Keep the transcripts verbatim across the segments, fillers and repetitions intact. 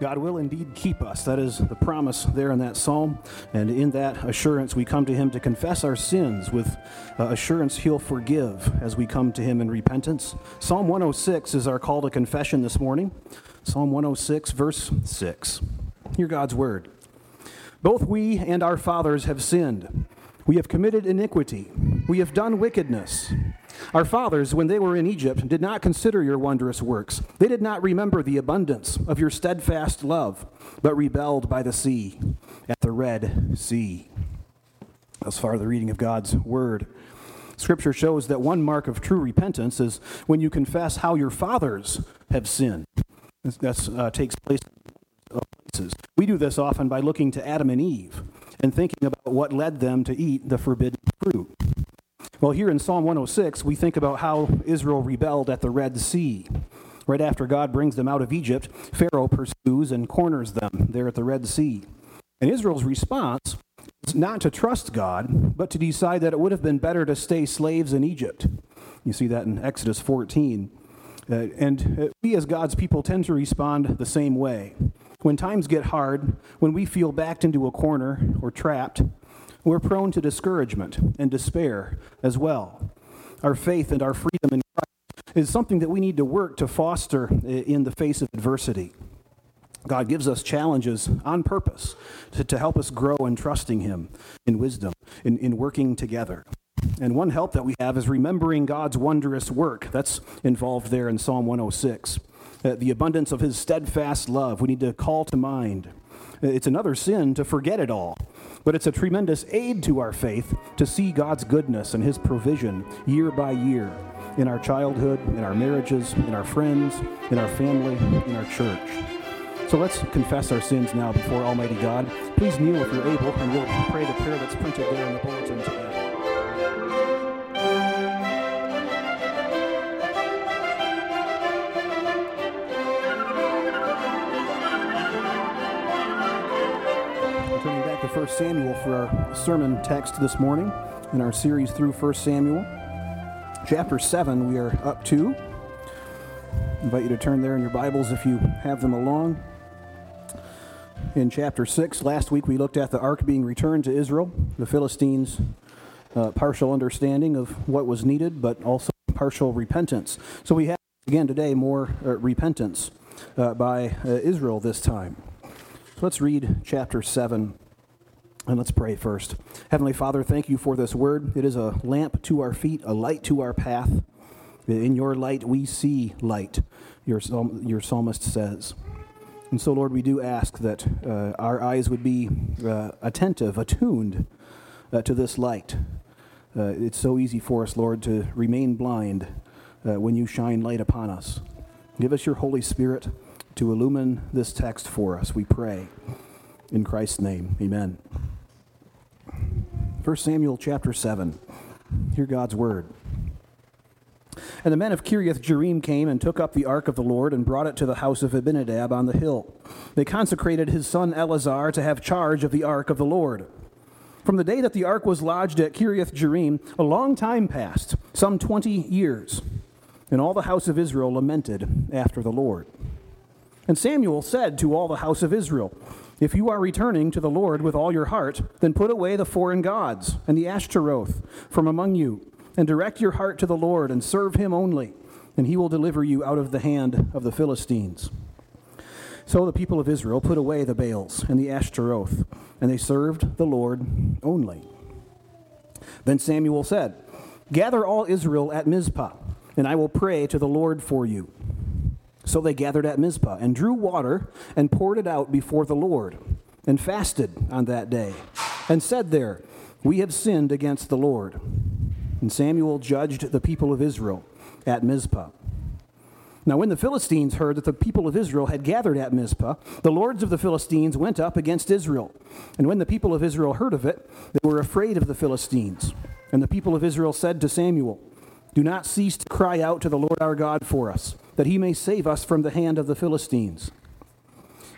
God will indeed keep us. That is the promise there in that psalm. And in that assurance, we come to him to confess our sins with uh, assurance he'll forgive as we come to him in repentance. Psalm one oh six is our call to confession this morning. Psalm one oh six, verse six. Hear God's word. Both we and our fathers have sinned. We have committed iniquity. We have done wickedness. Our fathers, when they were in Egypt, did not consider your wondrous works. They did not remember the abundance of your steadfast love, but rebelled by the sea, at the Red Sea. Thus far, the reading of God's word. Scripture shows that one mark of true repentance is when you confess how your fathers have sinned. That uh, takes place in places. We do this often by looking to Adam and Eve and thinking about what led them to eat the forbidden fruit. Well, here in Psalm one oh six, we think about how Israel rebelled at the Red Sea. Right after God brings them out of Egypt, Pharaoh pursues and corners them there at the Red Sea. And Israel's response is not to trust God, but to decide that it would have been better to stay slaves in Egypt. You see that in Exodus fourteen. Uh, and we as God's people tend to respond the same way. When times get hard, when we feel backed into a corner or trapped, we're prone to discouragement and despair as well. Our faith and our freedom in Christ is something that we need to work to foster in the face of adversity. God gives us challenges on purpose to, to help us grow in trusting him in wisdom, in, in working together. And one help that we have is remembering God's wondrous work. That's involved there in Psalm one oh six. Uh, the abundance of his steadfast love we need to call to mind. It's another sin to forget it all, but it's a tremendous aid to our faith to see God's goodness and his provision year by year in our childhood, in our marriages, in our friends, in our family, in our church. So let's confess our sins now before Almighty God. Please kneel if you're able, and we'll pray the prayer that's printed there in the bulletin today. First Samuel for our sermon text this morning in our series through First Samuel. Chapter seven we are up to. I invite you to turn there in your Bibles if you have them along. In chapter six, last week we looked at the ark being returned to Israel, the Philistines' uh, partial understanding of what was needed, but also partial repentance. So we have, again today, more uh, repentance uh, by uh, Israel this time. So let's read chapter seven. And let's pray first. Heavenly Father, thank you for this word. It is a lamp to our feet, a light to our path. In your light we see light, your, your psalmist says. And so, Lord, we do ask that uh, our eyes would be uh, attentive, attuned uh, to this light. Uh, it's so easy for us, Lord, to remain blind uh, when you shine light upon us. Give us your Holy Spirit to illumine this text for us, we pray. In Christ's name, amen. First Samuel chapter seven. Hear God's word. And the men of Kiriath-jearim came and took up the ark of the Lord and brought it to the house of Abinadab on the hill. They consecrated his son Eleazar to have charge of the ark of the Lord. From the day that the ark was lodged at Kiriath-jearim, a long time passed, some twenty years. And all the house of Israel lamented after the Lord. And Samuel said to all the house of Israel, "If you are returning to the Lord with all your heart, then put away the foreign gods and the Ashtaroth from among you, and direct your heart to the Lord and serve him only, and he will deliver you out of the hand of the Philistines." So the people of Israel put away the Baals and the Ashtaroth, and they served the Lord only. Then Samuel said, "Gather all Israel at Mizpah, and I will pray to the Lord for you." So they gathered at Mizpah and drew water and poured it out before the Lord and fasted on that day and said there, "We have sinned against the Lord." And Samuel judged the people of Israel at Mizpah. Now when the Philistines heard that the people of Israel had gathered at Mizpah, the lords of the Philistines went up against Israel. And when the people of Israel heard of it, they were afraid of the Philistines. And the people of Israel said to Samuel, "Do not cease to cry out to the Lord our God for us, that he may save us from the hand of the Philistines."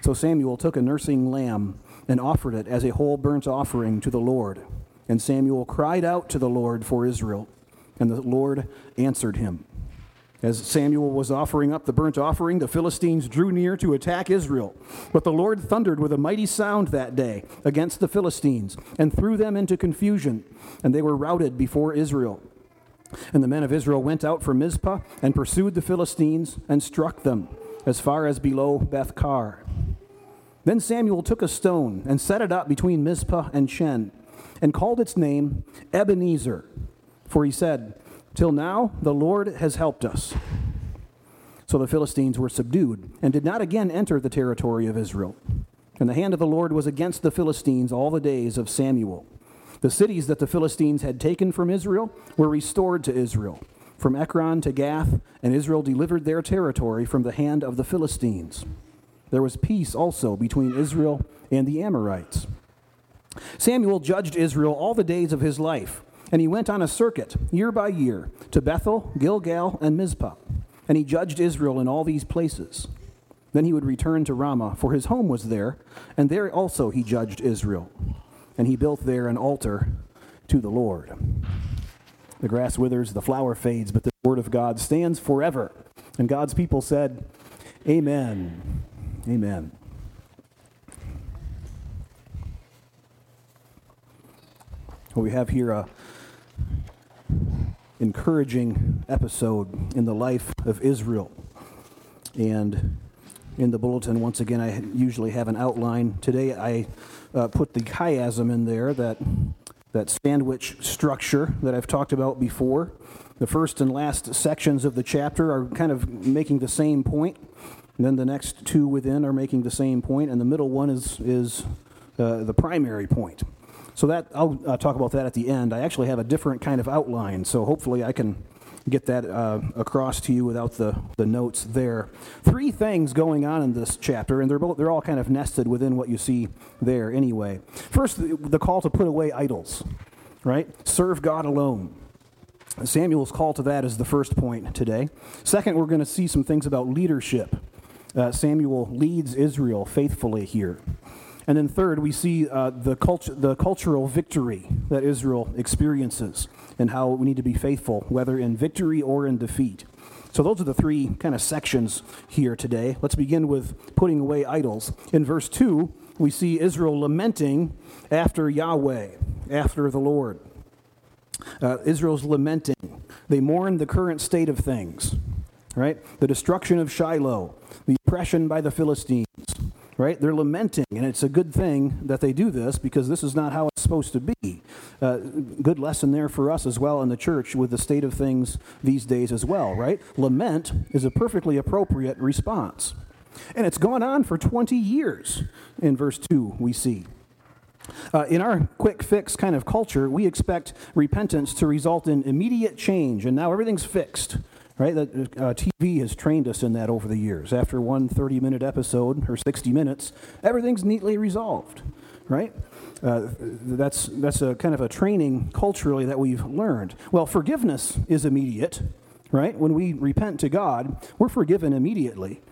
So Samuel took a nursing lamb and offered it as a whole burnt offering to the Lord. And Samuel cried out to the Lord for Israel, and the Lord answered him. As Samuel was offering up the burnt offering, the Philistines drew near to attack Israel. But the Lord thundered with a mighty sound that day against the Philistines and threw them into confusion, and they were routed before Israel. And the men of Israel went out from Mizpah and pursued the Philistines and struck them as far as below Beth-kar. Then Samuel took a stone and set it up between Mizpah and Shen and called its name Ebenezer, for he said, "Till now the Lord has helped us." So the Philistines were subdued and did not again enter the territory of Israel. And the hand of the Lord was against the Philistines all the days of Samuel. The cities that the Philistines had taken from Israel were restored to Israel, from Ekron to Gath, and Israel delivered their territory from the hand of the Philistines. There was peace also between Israel and the Amorites. Samuel judged Israel all the days of his life, and he went on a circuit, year by year, to Bethel, Gilgal, and Mizpah. And he judged Israel in all these places. Then he would return to Ramah, for his home was there, and there also he judged Israel. And he built there an altar to the Lord. The grass withers, the flower fades, but the word of God stands forever. And God's people said, "Amen." Amen. Well, we have here a encouraging episode in the life of Israel. And in the bulletin, once again, I usually have an outline. Today I uh, put the chiasm in there, that that sandwich structure that I've talked about before. The first and last sections of the chapter are kind of making the same point. And then the next two within are making the same point, and the middle one is is uh, the primary point. So that I'll uh, talk about that at the end. I actually have a different kind of outline, so hopefully I can get that uh, across to you without the, the notes there. Three things going on in this chapter, and they're both, they're all kind of nested within what you see there anyway. First, the call to put away idols, right? Serve God alone. Samuel's call to that is the first point today. Second, we're going to see some things about leadership. Uh, Samuel leads Israel faithfully here. And then third, we see uh, the culture, the cultural victory that Israel experiences, and how we need to be faithful, whether in victory or in defeat. So those are the three kind of sections here today. Let's begin with putting away idols. In verse two, we see Israel lamenting after Yahweh, after the Lord. Uh, Israel's lamenting. They mourn the current state of things, right? The destruction of Shiloh, the oppression by the Philistines. Right? They're lamenting, and it's a good thing that they do this, because this is not how it's supposed to be. Uh, good lesson there for us as well in the church with the state of things these days as well, right? Lament is a perfectly appropriate response. And it's gone on for twenty years in verse two, we see. Uh, in our quick fix kind of culture, we expect repentance to result in immediate change, and now everything's fixed. Right, that uh, T V has trained us in that over the years. After one thirty-minute episode, or sixty minutes, everything's neatly resolved, right? Uh, that's that's a kind of a training culturally that we've learned. Well, forgiveness is immediate, right? When we repent to God, we're forgiven immediately.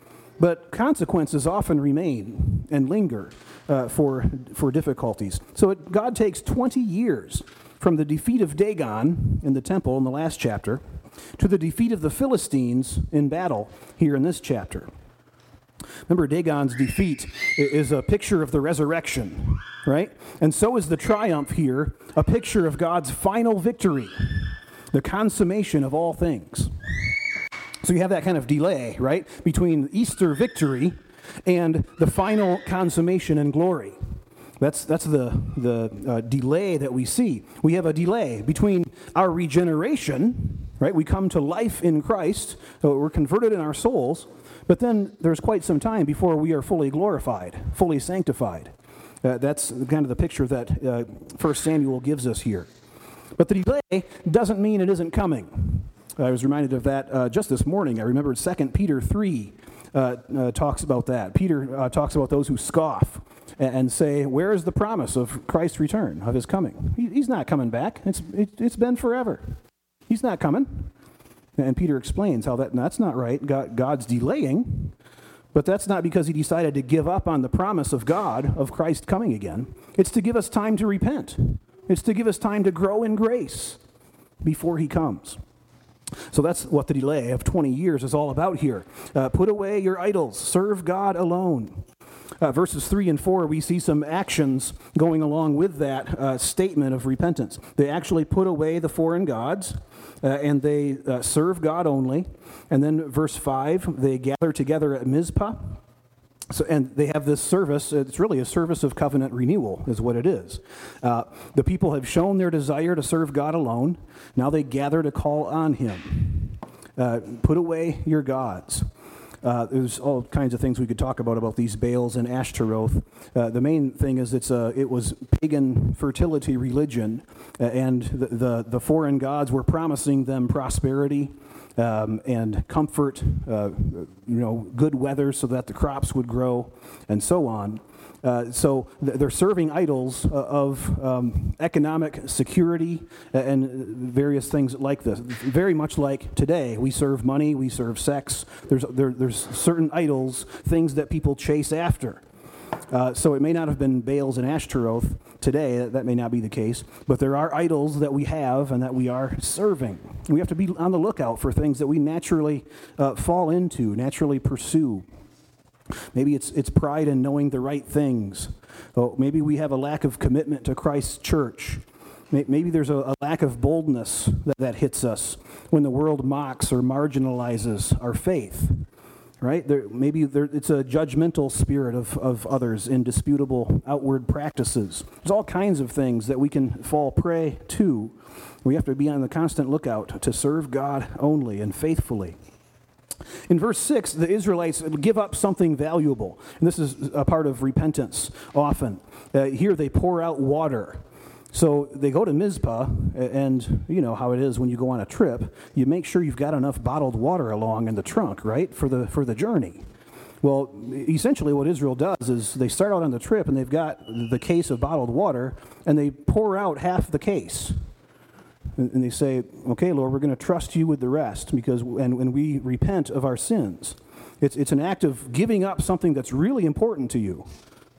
But consequences often remain and linger uh, for, for difficulties. So it, God takes twenty years from the defeat of Dagon in the temple in the last chapter to the defeat of the Philistines in battle here in this chapter. Remember, Dagon's defeat is a picture of the resurrection, right? And so is the triumph here, a picture of God's final victory, the consummation of all things. So you have that kind of delay, right, between Easter victory and the final consummation and glory. That's that's the, the uh, delay that we see. We have a delay between our regeneration, right? We come to life in Christ, so we're converted in our souls, but then there's quite some time before we are fully glorified, fully sanctified. Uh, that's kind of the picture that uh, First Samuel gives us here. But the delay doesn't mean it isn't coming. I was reminded of that uh, just this morning. I remembered Second Peter three uh, uh, talks about that. Peter uh, talks about those who scoff and, and say, where is the promise of Christ's return, of his coming? He, he's not coming back. It's it, it's been forever. He's not coming. And Peter explains how that that's not right. God, God's delaying, but that's not because he decided to give up on the promise of God, of Christ coming again. It's to give us time to repent. It's to give us time to grow in grace before he comes. So that's what the delay of twenty years is all about here. Uh, put away your idols. Serve God alone. Uh, verses three and four, we see some actions going along with that uh, statement of repentance. They actually put away the foreign gods, uh, and they uh, serve God only. And then verse five, they gather together at Mizpah, so, and they have this service. It's really a service of covenant renewal is what it is. Uh, the people have shown their desire to serve God alone. Now they gather to call on him. Uh, put away your gods. Uh, there's all kinds of things we could talk about about these Baals and Ashtaroth. Uh, the main thing is it's a, it was pagan fertility religion, uh, and the, the, the foreign gods were promising them prosperity um, and comfort, uh, you know, good weather so that the crops would grow, and so on. Uh, so th- they're serving idols uh, of um, economic security and various things like this. Very much like today, we serve money, we serve sex. There's there, there's certain idols, things that people chase after. Uh, so it may not have been Baals and Ashtaroth today. That, that may not be the case. But there are idols that we have and that we are serving. We have to be on the lookout for things that we naturally uh, fall into, naturally pursue. Maybe it's it's pride in knowing the right things. Oh, maybe we have a lack of commitment to Christ's church. Maybe there's a, a lack of boldness that, that hits us when the world mocks or marginalizes our faith, right? There, maybe there, it's a judgmental spirit of, of others in disputable outward practices. There's all kinds of things that we can fall prey to. We have to be on the constant lookout to serve God only and faithfully. In verse six, the Israelites give up something valuable, and this is a part of repentance often. Uh, here they pour out water. So they go to Mizpah, and you know how it is when you go on a trip. You make sure you've got enough bottled water along in the trunk, right, for the for the journey. Well, essentially what Israel does is they start out on the trip, and they've got the case of bottled water, and they pour out half the case. And they say, okay, Lord, we're going to trust you with the rest, because and when we repent of our sins, it's it's an act of giving up something that's really important to you,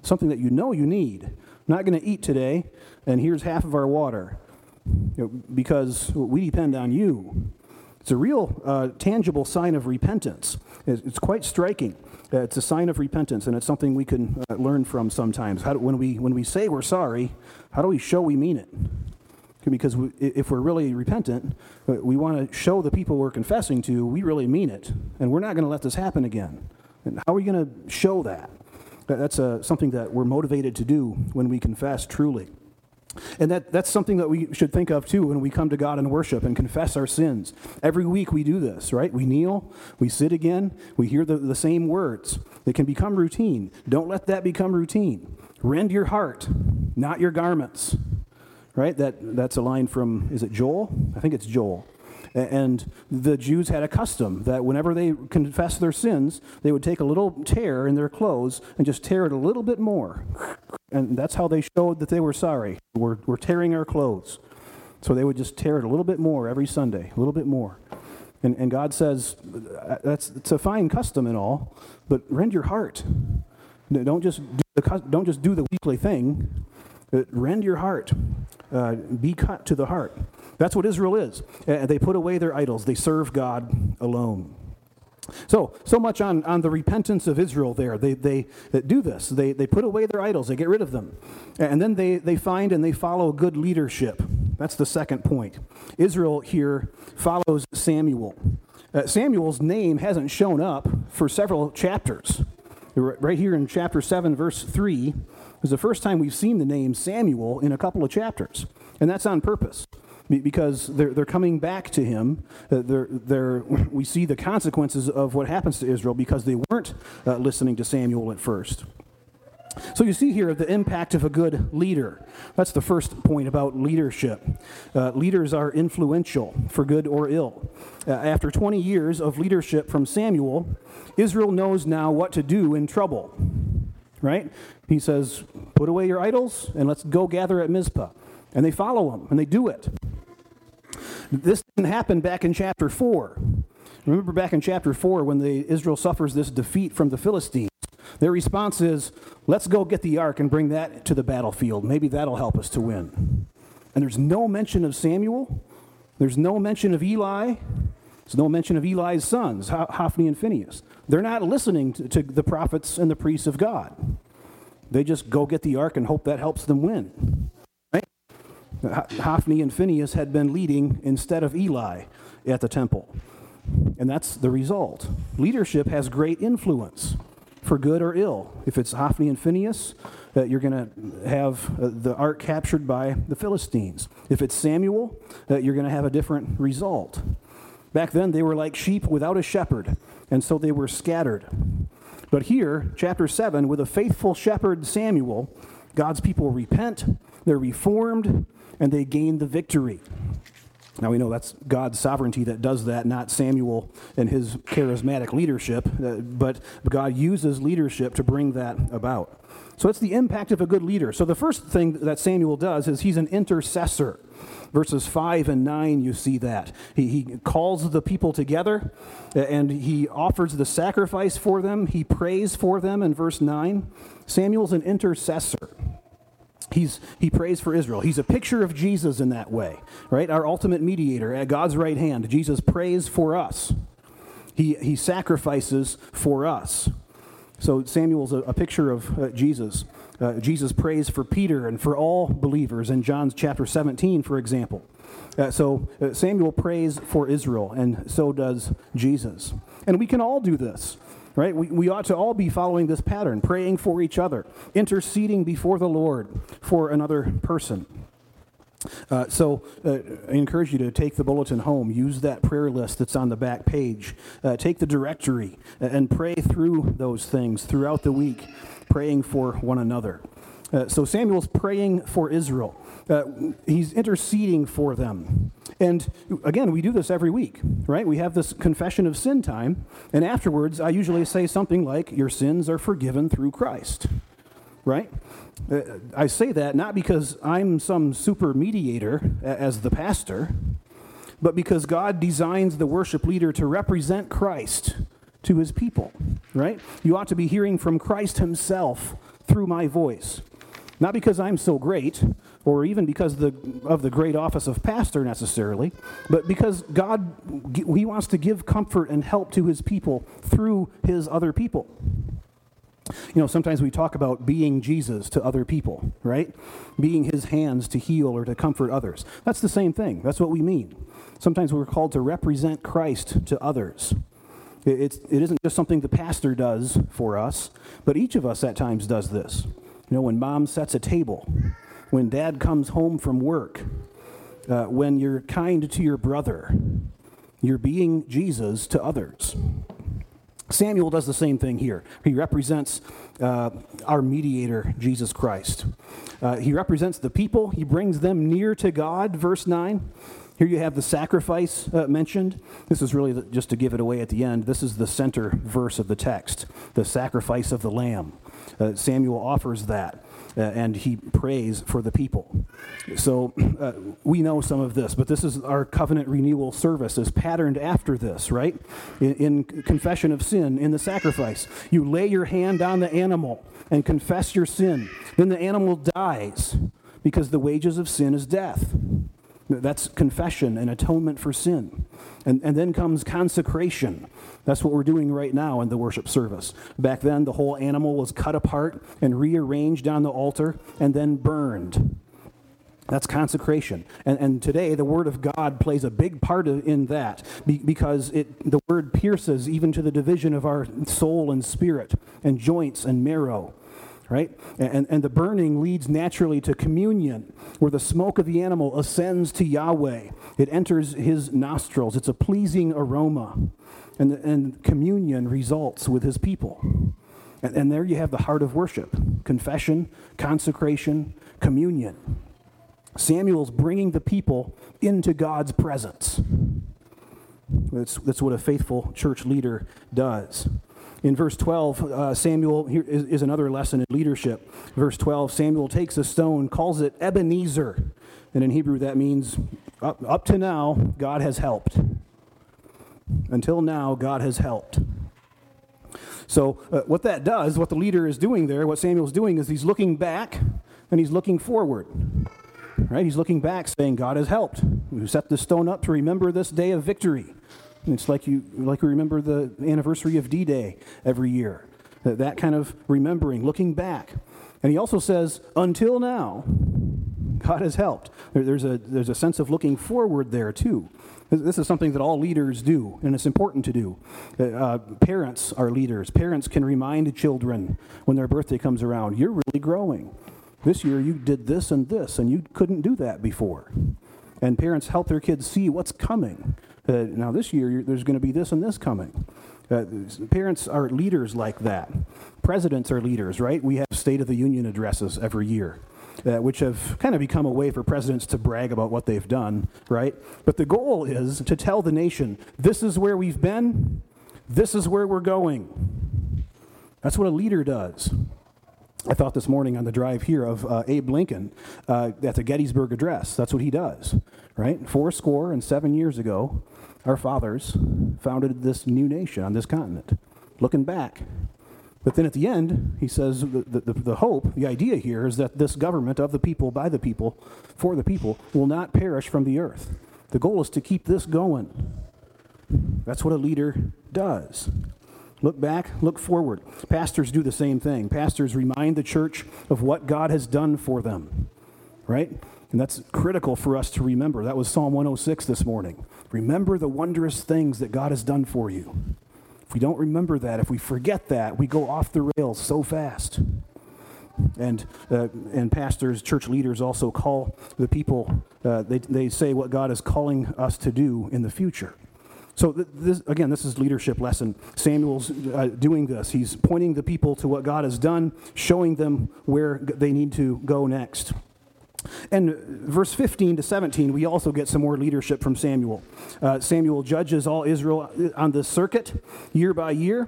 something that you know you need. I'm not going to eat today, and here's half of our water, you know, because we depend on you. It's a real uh, tangible sign of repentance. It's, it's quite striking. Uh, it's a sign of repentance, and it's something we can uh, learn from sometimes. How do, when we when we say we're sorry, how do we show we mean it? Because we, if we're really repentant, we want to show the people we're confessing to, we really mean it, and we're not going to let this happen again. And how are we going to show that? That's uh, something that we're motivated to do when we confess truly. And that, that's something that we should think of, too, when we come to God in worship and confess our sins. Every week we do this, right? We kneel, we sit again, we hear the, the same words. They can become routine. Don't let that become routine. Rend your heart, not your garments. Right, that that's a line from, is it Joel? I think it's Joel. And the Jews had a custom that whenever they confessed their sins, they would take a little tear in their clothes and just tear it a little bit more. And that's how they showed that they were sorry. We're, we're tearing our clothes. So they would just tear it a little bit more every Sunday, a little bit more. And, and God says, that's it's a fine custom and all, but rend your heart. Don't just do the, don't just do the weekly thing. Rend your heart. Uh, be cut to the heart. That's what Israel is. Uh, they put away their idols. They serve God alone. So, so much on, on the repentance of Israel there. They they, they do this. They, they put away their idols. They get rid of them. And then they, they find and they follow good leadership. That's the second point. Israel here follows Samuel. Uh, Samuel's name hasn't shown up for several chapters. Right here in chapter seven, verse three, is the first time we've seen the name Samuel in a couple of chapters, and that's on purpose because they're they're coming back to him. Uh, they're they're we see the consequences of what happens to Israel because they weren't uh, listening to Samuel at first. So you see here the impact of a good leader. That's the first point about leadership. Uh, leaders are influential for good or ill. Uh, after twenty years of leadership from Samuel, Israel knows now what to do in trouble. Right? He says, put away your idols and let's go gather at Mizpah. And they follow him and they do it. This didn't happen back in chapter four. Remember back in chapter four when the Israel suffers this defeat from the Philistines. Their response is, let's go get the ark and bring that to the battlefield. Maybe that'll help us to win. And there's no mention of Samuel. There's no mention of Eli. There's no mention of Eli's sons, Hophni and Phinehas. They're not listening to, to the prophets and the priests of God. They just go get the ark and hope that helps them win. Right? Hophni and Phinehas had been leading instead of Eli at the temple. And that's the result. Leadership has great influence for good or ill. If it's Hophni and Phinehas, uh, you're going to have uh, the ark captured by the Philistines. If it's Samuel, uh, you're going to have a different result. Back then, they were like sheep without a shepherd, and so they were scattered. But here, chapter seven, with a faithful shepherd Samuel, God's people repent, they're reformed, and they gain the victory. Now we know that's God's sovereignty that does that, not Samuel and his charismatic leadership, but God uses leadership to bring that about. So it's the impact of a good leader. So the first thing that Samuel does is he's an intercessor. Verses five and nine, you see that. He, he calls the people together, and he offers the sacrifice for them. He prays for them in verse nine. Samuel's an intercessor. He's, he prays for Israel. He's a picture of Jesus in that way, right? Our ultimate mediator at God's right hand. Jesus prays for us. He, he sacrifices for us. So Samuel's a, a picture of uh, Jesus. Uh, Jesus prays for Peter and for all believers in John chapter seventeen, for example. Uh, so uh, Samuel prays for Israel, and so does Jesus. And we can all do this. Right? We, we ought to all be following this pattern, praying for each other, interceding before the Lord for another person. Uh, so uh, I encourage you to take the bulletin home. Use that prayer list that's on the back page. Uh, take the directory and pray through those things throughout the week, praying for one another. Uh, so Samuel's praying for Israel. Uh, he's interceding for them. And again, we do this every week, right? We have this confession of sin time, and afterwards I usually say something like, your sins are forgiven through Christ, right? Uh, I say that not because I'm some super mediator as the pastor, but because God designs the worship leader to represent Christ to his people, right? You ought to be hearing from Christ himself through my voice. Not because I'm so great, or even because the, of the great office of pastor necessarily, but because God, he wants to give comfort and help to his people through his other people. You know, sometimes we talk about being Jesus to other people, right? Being his hands to heal or to comfort others. That's the same thing. That's what we mean. Sometimes we're called to represent Christ to others. It's, it isn't just something the pastor does for us, but each of us at times does this. You know, when mom sets a table, when dad comes home from work, uh, when you're kind to your brother, you're being Jesus to others. Samuel does the same thing here. He represents uh, our mediator, Jesus Christ. Uh, he represents the people. He brings them near to God, verse nine. Here you have the sacrifice uh, mentioned. This is really, the, just to give it away at the end, this is the center verse of the text, the sacrifice of the lamb. Uh, Samuel offers that, uh, and he prays for the people. So uh, we know some of this, but this is our covenant renewal service is patterned after this, right? In, in confession of sin, in the sacrifice, you lay your hand on the animal and confess your sin. Then the animal dies because the wages of sin is death. That's confession and atonement for sin. And, and then comes consecration. That's what we're doing right now in the worship service. Back then, the whole animal was cut apart and rearranged on the altar and then burned. That's consecration. And, and today, the Word of God plays a big part of, in that be, because it, the Word pierces even to the division of our soul and spirit and joints and marrow. Right? And, and the burning leads naturally to communion, where the smoke of the animal ascends to Yahweh. It enters his nostrils. It's a pleasing aroma. And, and communion results with his people. And, and there you have the heart of worship: confession, consecration, communion. Samuel's bringing the people into God's presence. That's, that's what a faithful church leader does. In verse twelve, uh, Samuel, here is, is another lesson in leadership. Verse twelve, Samuel takes a stone, calls it Ebenezer. And in Hebrew that means, up, up to now, God has helped. Until now, God has helped. So uh, what that does, what the leader is doing there, what Samuel's doing is he's looking back and he's looking forward. Right? He's looking back saying, God has helped. We set this stone up to remember this day of victory. And it's like you, like we remember the anniversary of D-Day every year. That, that kind of remembering, looking back. And he also says, until now, God has helped. There, there's a, there's a sense of looking forward there too. This is something that all leaders do, and it's important to do. Uh, parents are leaders. Parents can remind children when their birthday comes around, you're really growing. This year you did this and this, and you couldn't do that before. And parents help their kids see what's coming. Uh, now this year you're, there's going to be this and this coming. Uh, parents are leaders like that. Presidents are leaders, right? We have State of the Union addresses every year, uh, which have kind of become a way for presidents to brag about what they've done, right? But the goal is to tell the nation, this is where we've been, this is where we're going. That's what a leader does. I thought this morning on the drive here of uh, Abe Lincoln uh, at the Gettysburg Address. That's what he does, right? Four score and seven years ago, our fathers founded this new nation on this continent, looking back. But then at the end, he says the, the, the hope, the idea here is that this government of the people, by the people, for the people, will not perish from the earth. The goal is to keep this going. That's what a leader does. Look back, look forward. Pastors do the same thing. Pastors remind the church of what God has done for them, right? And that's critical for us to remember. That was Psalm one oh six this morning. Remember the wondrous things that God has done for you. If we don't remember that, if we forget that, we go off the rails so fast. And uh, and pastors, church leaders also call the people, uh, they, they say what God is calling us to do in the future. So this, again, this is leadership lesson. Samuel's uh, doing this. He's pointing the people to what God has done, showing them where they need to go next. And verse fifteen to seventeen, we also get some more leadership from Samuel. Uh, Samuel judges all Israel on this circuit year by year,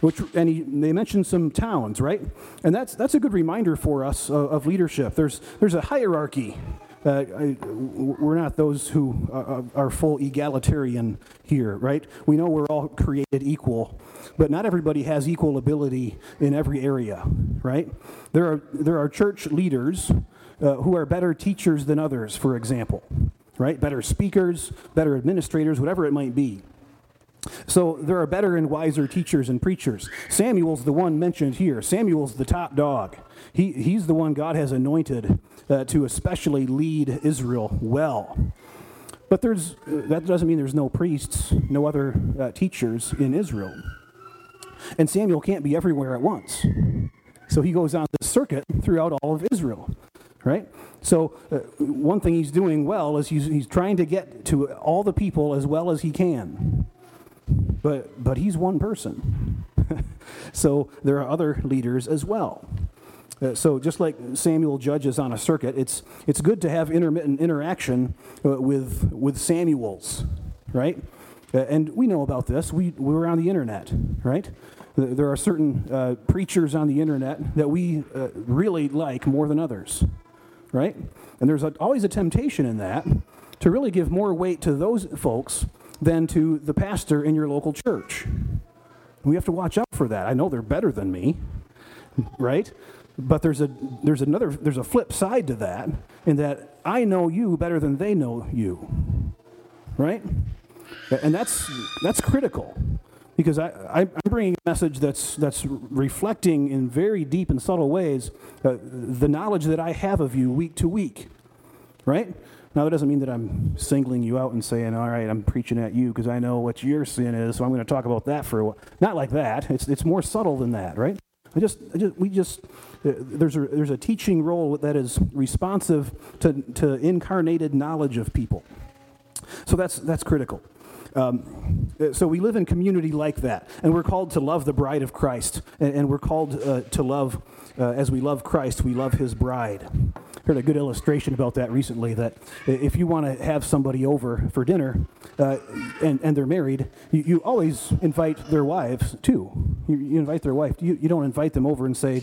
which and he, they mentioned some towns, right? And that's that's a good reminder for us of, of leadership. There's there's a hierarchy. Uh, I, we're not those who are, are full egalitarian here, right? We know we're all created equal, but not everybody has equal ability in every area, right? There are there are church leaders uh, who are better teachers than others, for example, right? Better speakers, better administrators, whatever it might be. So there are better and wiser teachers and preachers. Samuel's the one mentioned here. Samuel's the top dog. He he's the one God has anointed Uh, to especially lead Israel well. But there's uh, that doesn't mean there's no priests, no other uh, teachers in Israel. And Samuel can't be everywhere at once. So he goes on the circuit throughout all of Israel, right? So uh, one thing he's doing well is he's, he's trying to get to all the people as well as he can. But, but he's one person. So there are other leaders as well. Uh, so just like Samuel judges on a circuit, it's it's good to have intermittent interaction uh, with with Samuels, right? Uh, and we know about this. We we're on the internet, right? There are certain uh, preachers on the internet that we uh, really like more than others, right? And there's a, always a temptation in that to really give more weight to those folks than to the pastor in your local church. We have to watch out for that. I know they're better than me, right? But there's a there's another there's a flip side to that, in that I know you better than they know you, right? And that's that's critical, because I, I'm bringing a message that's that's reflecting in very deep and subtle ways uh, the knowledge that I have of you week to week, right? Now that doesn't mean that I'm singling you out and saying, all right, I'm preaching at you because I know what your sin is, so I'm going to talk about that for a while. Not like that. It's it's more subtle than that, right? I just, I just, we just, uh, there's a there's a teaching role that is responsive to, to incarnated knowledge of people, so that's that's critical. Um, so we live in community like that, and we're called to love the bride of Christ, and, and we're called uh, to love, uh, as we love Christ, we love his bride. Heard a good illustration about that recently, that if you want to have somebody over for dinner uh, and, and they're married, you, you always invite their wives too. You, you invite their wife. You, you don't invite them over and say,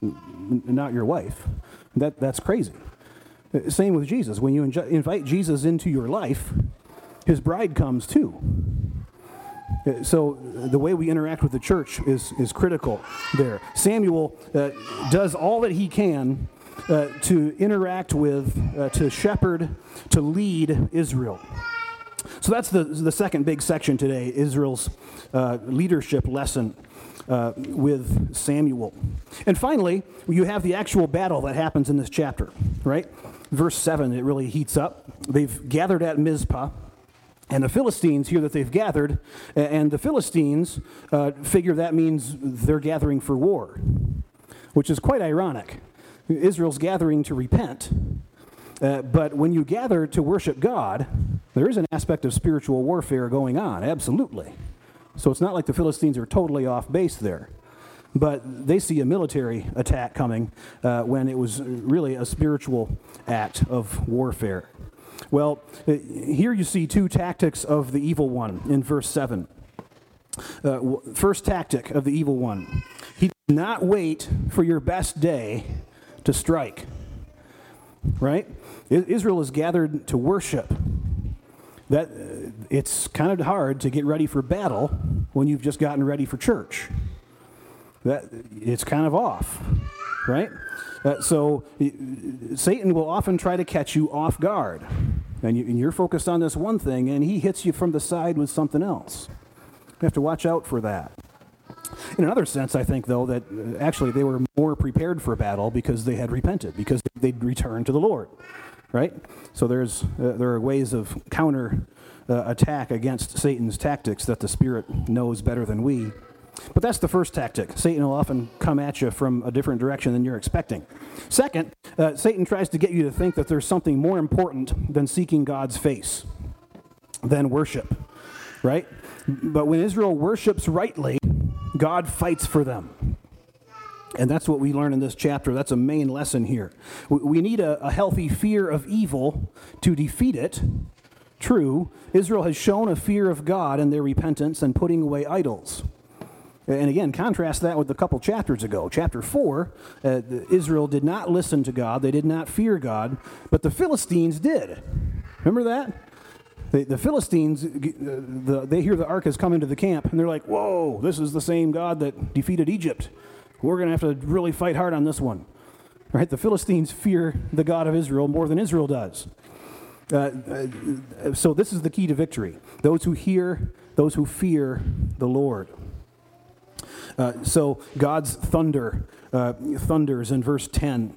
not your wife. That That's crazy. Same with Jesus. When you inju- invite Jesus into your life, his bride comes too. So the way we interact with the church is, is critical there. Samuel uh, does all that he can Uh, to interact with, uh, to shepherd, to lead Israel. So that's the the second big section today, Israel's uh, leadership lesson uh, with Samuel. And finally, you have the actual battle that happens in this chapter, right? Verse seven, it really heats up. They've gathered at Mizpah, and the Philistines hear that they've gathered, and the Philistines uh, figure that means they're gathering for war, which is quite ironic. Israel's gathering to repent, uh, but when you gather to worship God, there is an aspect of spiritual warfare going on, absolutely. So it's not like the Philistines are totally off base there, but they see a military attack coming uh, when it was really a spiritual act of warfare. Well, here you see two tactics of the evil one in verse seven. Uh, first tactic of the evil one, he did not wait for your best day to strike, right? Israel is gathered to worship. That uh, it's kind of hard to get ready for battle when you've just gotten ready for church. That it's kind of off, right? Uh, so uh, Satan will often try to catch you off guard, and, you, and you're focused on this one thing, and he hits you from the side with something else. You have to watch out for that. In another sense, I think, though, that actually they were more prepared for battle because they had repented, because they'd returned to the Lord, right? So there's uh, there are ways of counter uh, attack against Satan's tactics that the Spirit knows better than we. But that's the first tactic. Satan will often come at you from a different direction than you're expecting. Second, uh, Satan tries to get you to think that there's something more important than seeking God's face, than worship, right? But when Israel worships rightly, God fights for them. And that's what we learn in this chapter. That's a main lesson here. We need a, a healthy fear of evil to defeat it. True, Israel has shown a fear of God in their repentance and putting away idols. And again, contrast that with a couple chapters ago. Chapter four, uh, Israel did not listen to God. They did not fear God, but the Philistines did. Remember that? The, the Philistines, the, they hear the ark has come into the camp, and they're like, whoa, this is the same God that defeated Egypt. We're going to have to really fight hard on this one. Right? The Philistines fear the God of Israel more than Israel does. Uh, so this is the key to victory. Those who hear, those who fear the Lord. Uh, so God's thunder uh, thunders in verse ten.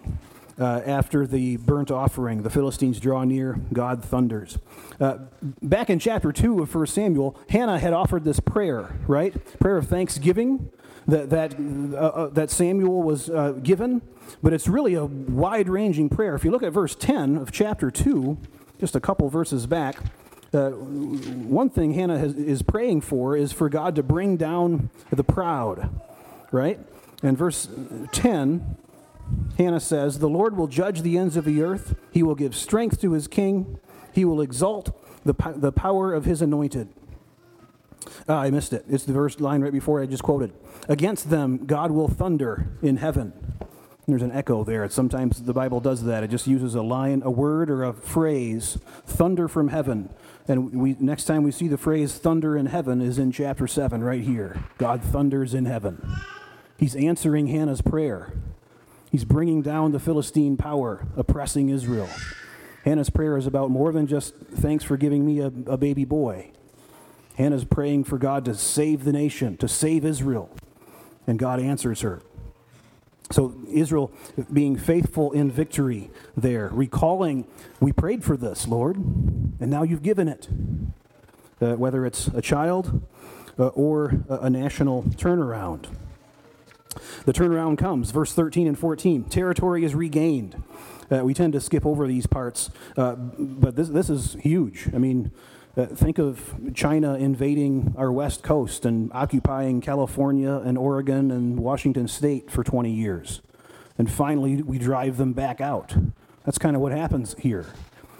Uh, after the burnt offering, the Philistines draw near, God thunders. Uh, back in chapter two of First Samuel, Hannah had offered this prayer, right? Prayer of thanksgiving that that, uh, that Samuel was uh, given, but it's really a wide-ranging prayer. If you look at verse ten of chapter two, just a couple verses back, uh, one thing Hannah has, is praying for is for God to bring down the proud, right? And verse ten... Hannah says, "The Lord will judge the ends of the earth. He will give strength to his king. He will exalt the po- the power of his anointed." Uh, I missed it. It's the verse line right before I just quoted. "Against them, God will thunder in heaven." There's an echo there. Sometimes the Bible does that. It just uses a line, a word, or a phrase, thunder from heaven. And we next time we see the phrase thunder in heaven is in chapter seven right here. God thunders in heaven. He's answering Hannah's prayer. He's bringing down the Philistine power, oppressing Israel. Hannah's prayer is about more than just thanks for giving me a, a baby boy. Hannah's praying for God to save the nation, to save Israel, and God answers her. So Israel being faithful in victory there, recalling, we prayed for this, Lord, and now you've given it. Uh, whether it's a child uh, or a, a national turnaround. The turnaround comes, verse thirteen and fourteen. Territory is regained. Uh, we tend to skip over these parts, uh, but this this is huge. I mean, Uh, think of China invading our West Coast and occupying California and Oregon and Washington State for twenty years. And finally, we drive them back out. That's kind of what happens here.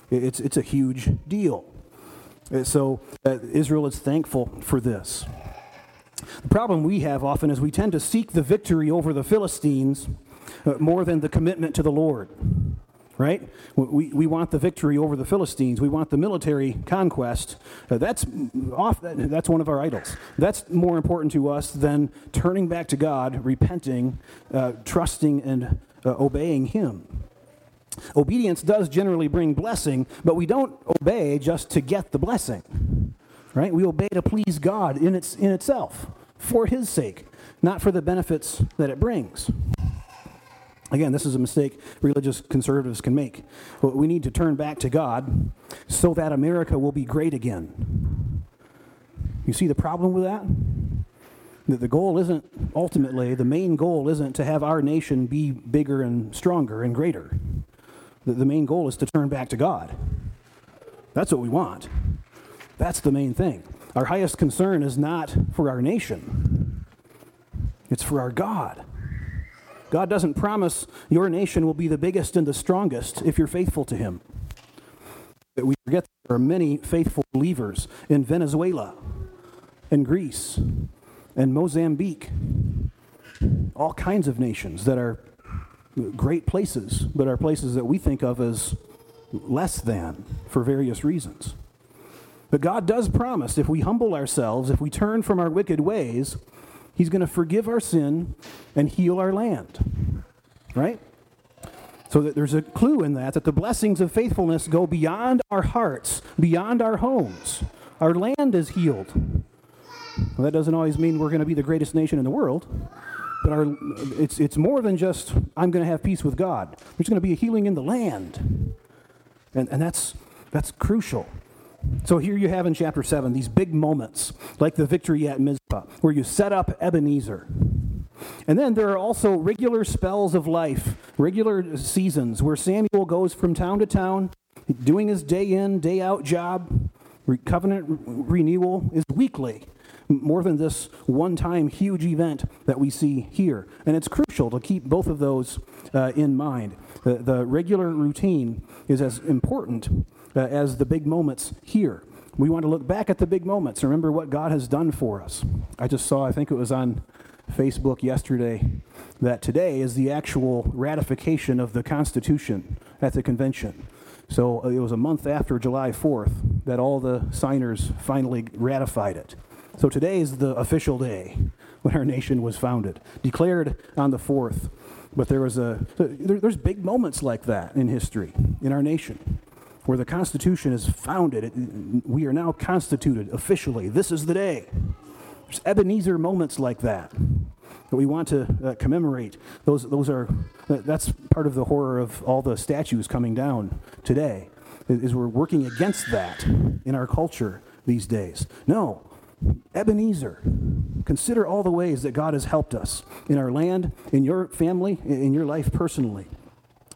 It's, it's a huge deal. Uh, so uh, Israel is thankful for this. The problem we have often is we tend to seek the victory over the Philistines uh, more than the commitment to the Lord. Right? We we want the victory over the Philistines. We want the military conquest. Uh, that's off. That, that's one of our idols. That's more important to us than turning back to God, repenting, uh, trusting, and uh, obeying Him. Obedience does generally bring blessing, but we don't obey just to get the blessing. Right? We obey to please God in its in itself, for His sake, not for the benefits that it brings. Again, this is a mistake religious conservatives can make. We need to turn back to God so that America will be great again. You see the problem with that? That the goal isn't, ultimately, the main goal isn't to have our nation be bigger and stronger and greater. The main goal is to turn back to God. That's what we want. That's the main thing. Our highest concern is not for our nation. It's for our God. God doesn't promise your nation will be the biggest and the strongest if you're faithful to Him. But we forget that there are many faithful believers in Venezuela and Greece and Mozambique, all kinds of nations that are great places, but are places that we think of as less than for various reasons. But God does promise if we humble ourselves, if we turn from our wicked ways, He's going to forgive our sin and heal our land, right? So that there's a clue in that, that the blessings of faithfulness go beyond our hearts, beyond our homes. Our land is healed. Well, that doesn't always mean we're going to be the greatest nation in the world, but our, it's, it's more than just, I'm going to have peace with God. There's going to be a healing in the land, and, and that's that's crucial. So here you have in chapter seven these big moments, like the victory at Mizpah, where you set up Ebenezer. And then there are also regular spells of life, regular seasons, where Samuel goes from town to town, doing his day in, day out job. Covenant renewal is weekly, more than this one-time huge event that we see here. And it's crucial to keep both of those uh, in mind. The, the regular routine is as important Uh, as the big moments here. We want to look back at the big moments, remember what God has done for us. I just saw, I think it was on Facebook yesterday, that today is the actual ratification of the Constitution at the convention. So uh, it was a month after July fourth that all the signers finally ratified it. So today is the official day when our nation was founded, declared on the fourth. But there was a, there, there's big moments like that in history, in our nation, where the Constitution is founded. It, we are now constituted officially. This is the day. There's Ebenezer moments like that that we want to uh, commemorate. Those, those are, that's part of the horror of all the statues coming down today, is we're working against that in our culture these days. No, Ebenezer. Consider all the ways that God has helped us in our land, in your family, in your life personally.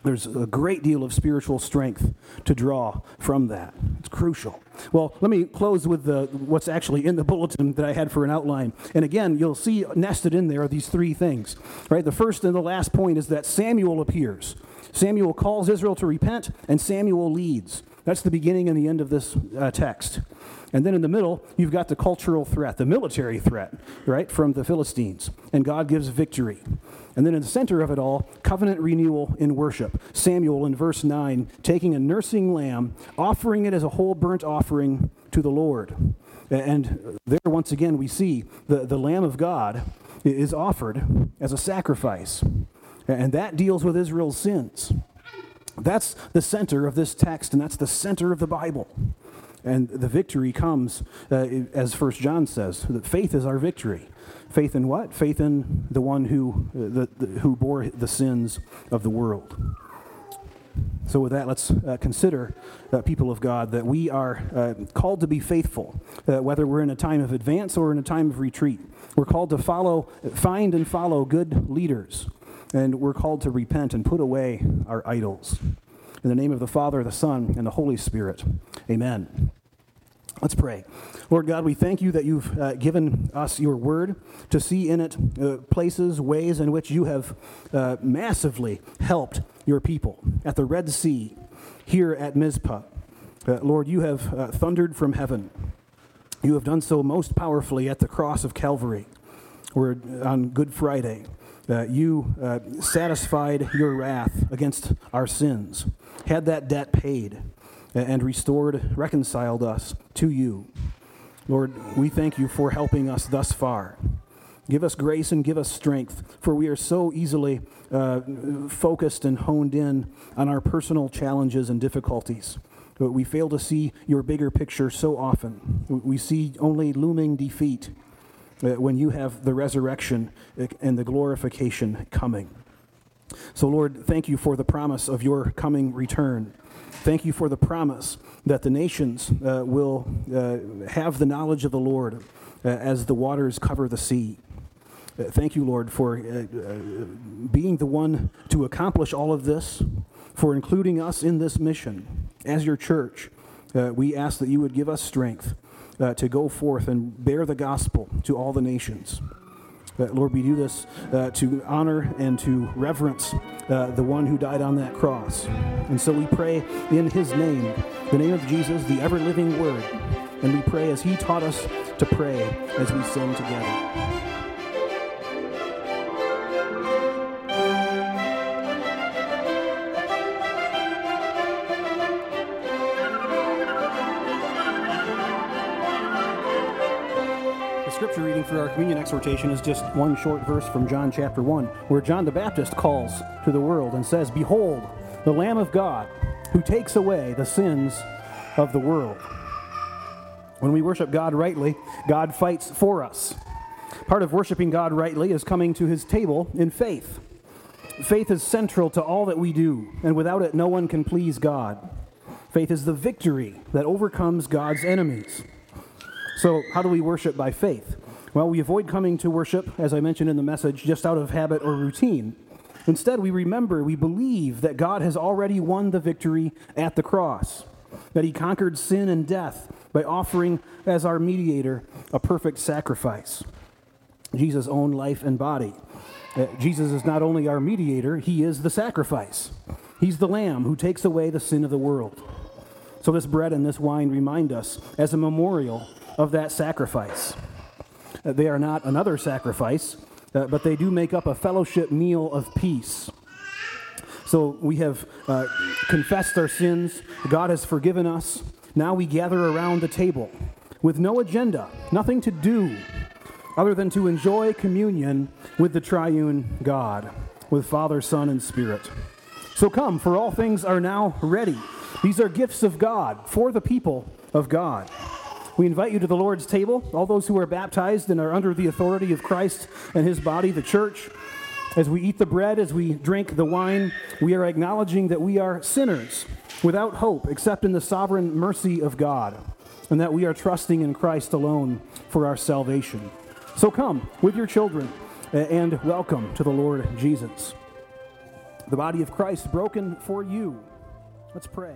There's a great deal of spiritual strength to draw from that. It's crucial. Well, let me close with the what's actually in the bulletin that I had for an outline. And again, you'll see nested in there are these three things. Right? The first and the last point is that Samuel appears. Samuel calls Israel to repent, and Samuel leads. That's the beginning and the end of this uh, text. And then in the middle, you've got the cultural threat, the military threat, right, from the Philistines. And God gives victory. And then in the center of it all, covenant renewal in worship. Samuel in verse nine, taking a nursing lamb, offering it as a whole burnt offering to the Lord. And there once again we see the, the Lamb of God is offered as a sacrifice. And that deals with Israel's sins. That's the center of this text, and that's the center of the Bible. And the victory comes, uh, as First John says, that faith is our victory. Faith in what? Faith in the one who uh, the, the, who bore the sins of the world. So with that, let's uh, consider, uh, people of God, that we are uh, called to be faithful, uh, whether we're in a time of advance or in a time of retreat. We're called to follow, find and follow good leaders. And we're called to repent and put away our idols. In the name of the Father, the Son, and the Holy Spirit. Amen. Let's pray. Lord God, we thank you that you've uh, given us your word to see in it uh, places, ways in which you have uh, massively helped your people at the Red Sea, here at Mizpah. Uh, Lord, you have uh, thundered from heaven. You have done so most powerfully at the cross of Calvary, or on Good Friday. Uh, you uh, satisfied your wrath against our sins, had that debt paid, and restored, reconciled us to you. Lord, we thank you for helping us thus far. Give us grace and give us strength, for we are so easily uh, focused and honed in on our personal challenges and difficulties. But we fail to see your bigger picture so often. We see only looming defeat uh, when you have the resurrection and the glorification coming. So, Lord, thank you for the promise of your coming return. Thank you for the promise that the nations uh, will uh, have the knowledge of the Lord uh, as the waters cover the sea. Uh, thank you, Lord, for uh, uh, being the one to accomplish all of this, for including us in this mission. As your church, uh, we ask that you would give us strength uh, to go forth and bear the gospel to all the nations. Uh, Lord, we do this uh, to honor and to reverence uh, the one who died on that cross. And so we pray in his name, the name of Jesus, the ever-living Word. And we pray as he taught us to pray as we sing together. Scripture reading for our communion exhortation is just one short verse from John chapter one, where John the Baptist calls to the world and says, "Behold, the Lamb of God, who takes away the sins of the world." When we worship God rightly, God fights for us. Part of worshiping God rightly is coming to his table in faith. Faith is central to all that we do, and without it, no one can please God. Faith is the victory that overcomes God's enemies. So how do we worship by faith? Well, we avoid coming to worship, as I mentioned in the message, just out of habit or routine. Instead, we remember, we believe that God has already won the victory at the cross, that he conquered sin and death by offering as our mediator a perfect sacrifice, Jesus' own life and body. Uh, Jesus is not only our mediator, he is the sacrifice. He's the Lamb who takes away the sin of the world. So this bread and this wine remind us as a memorial of that sacrifice. Uh, they are not another sacrifice, uh, but they do make up a fellowship meal of peace. So we have uh, confessed our sins. God has forgiven us. Now we gather around the table with no agenda, nothing to do other than to enjoy communion with the triune God, with Father, Son, and Spirit. So come, for all things are now ready. These are gifts of God for the people of God. We invite you to the Lord's table, all those who are baptized and are under the authority of Christ and his body, the church. As we eat the bread, as we drink the wine, we are acknowledging that we are sinners without hope except in the sovereign mercy of God, and that we are trusting in Christ alone for our salvation. So come with your children and welcome to the Lord Jesus. The body of Christ broken for you. Let's pray.